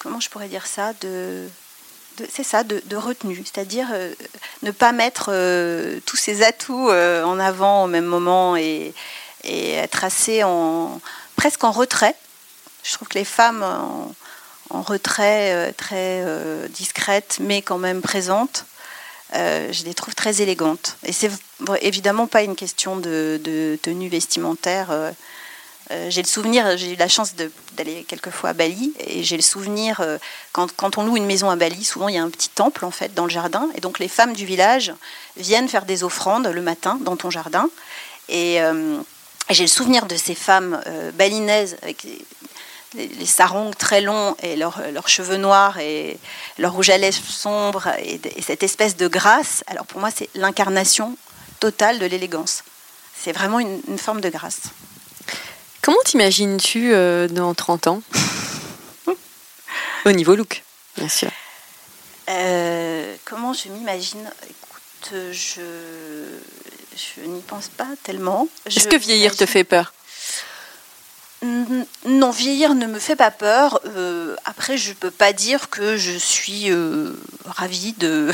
comment je pourrais dire ça, de retenue, c'est-à-dire ne pas mettre tous ses atouts en avant au même moment et être assez presque en retrait. Je trouve que les femmes en retrait, très discrètes, mais quand même présentes, je les trouve très élégantes. Et c'est évidemment pas une question de tenue vestimentaire. J'ai le souvenir, j'ai eu la chance d'aller quelquefois à Bali, et j'ai le souvenir quand on loue une maison à Bali, souvent il y a un petit temple en fait dans le jardin, et donc les femmes du village viennent faire des offrandes le matin dans ton jardin, et j'ai le souvenir de ces femmes balinaises avec les sarongs très longs et leurs cheveux noirs et leur rouge à lèvres sombre et cette espèce de grâce. Alors pour moi, c'est l'incarnation totale de l'élégance. C'est vraiment une forme de grâce. Comment t'imagines-tu dans 30 ans au niveau look, bien sûr. Comment je m'imagine ? Écoute, je n'y pense pas tellement. Est-ce que vieillir te fait peur ? Non, vieillir ne me fait pas peur. Après, je ne peux pas dire que je suis ravie de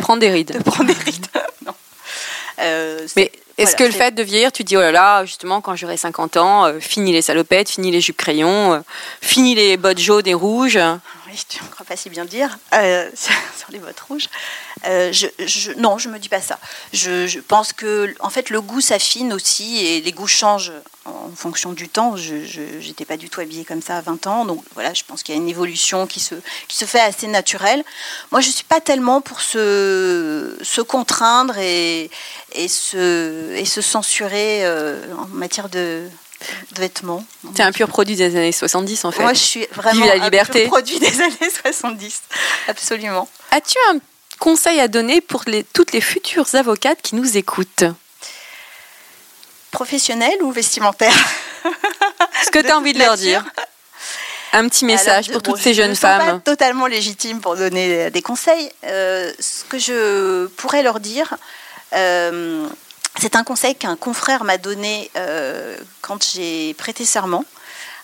prendre des rides. Non. Mais est-ce que le fait de vieillir, tu te dis, oh là là, justement, quand j'aurai 50 ans, fini les salopettes, fini les jupes crayons, fini les bottes jaunes et rouges. Oui, tu ne crois pas si bien dire, sur les bottes rouges. Non, je ne me dis pas ça. Je pense que, en fait, le goût s'affine aussi, et les goûts changent en fonction du temps. Je n'étais pas du tout habillée comme ça à 20 ans, donc voilà, je pense qu'il y a une évolution qui se fait assez naturelle. Moi, je ne suis pas tellement pour se contraindre et se censurer en matière de vêtements. T'es un pur produit des années 70 en fait. Moi je suis vraiment pur produit des années 70, absolument. As-tu un conseil à donner pour toutes les futures avocates qui nous écoutent ? Professionnelles ou vestimentaires ? Ce que tu as envie de leur dire. Un petit message pour toutes ces jeunes femmes. Je ne suis pas totalement légitime pour donner des conseils. Ce que je pourrais leur dire... c'est un conseil qu'un confrère m'a donné quand j'ai prêté serment,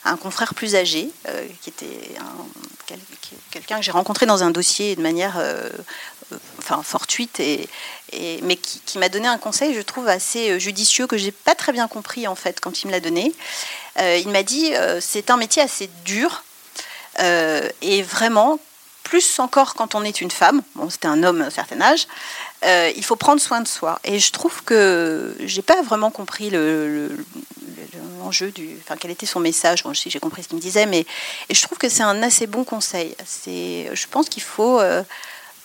un confrère plus âgé, qui était quelqu'un que j'ai rencontré dans un dossier de manière fortuite, mais qui m'a donné un conseil, je trouve, assez judicieux, que je n'ai pas très bien compris en fait quand il me l'a donné. Il m'a dit, c'est un métier assez dur, et vraiment, plus encore quand on est une femme, bon, c'était un homme à un certain âge, il faut prendre soin de soi. Et je trouve que j'ai pas vraiment compris l'enjeu quel était son message. Bon, je sais, j'ai compris ce qu'il me disait, mais je trouve que c'est un assez bon conseil. Je pense qu'il faut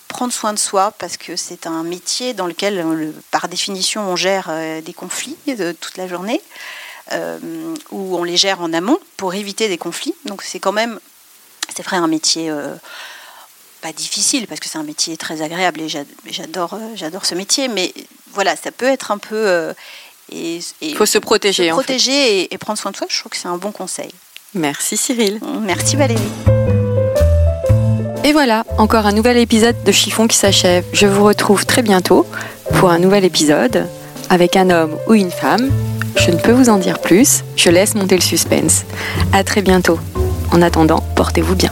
prendre soin de soi, parce que c'est un métier dans lequel, par définition, on gère des conflits toute la journée, ou on les gère en amont pour éviter des conflits. Donc c'est vrai un métier pas difficile, parce que c'est un métier très agréable, et j'adore ce métier, mais voilà, ça peut être un peu... Il faut se protéger. Se protéger en fait. et prendre soin de soi, je trouve que c'est un bon conseil. Merci Cyril. Merci Valérie. Et voilà, encore un nouvel épisode de Chiffon qui s'achève. Je vous retrouve très bientôt pour un nouvel épisode avec un homme ou une femme. Je ne peux vous en dire plus, je laisse monter le suspense. À très bientôt. En attendant, portez-vous bien.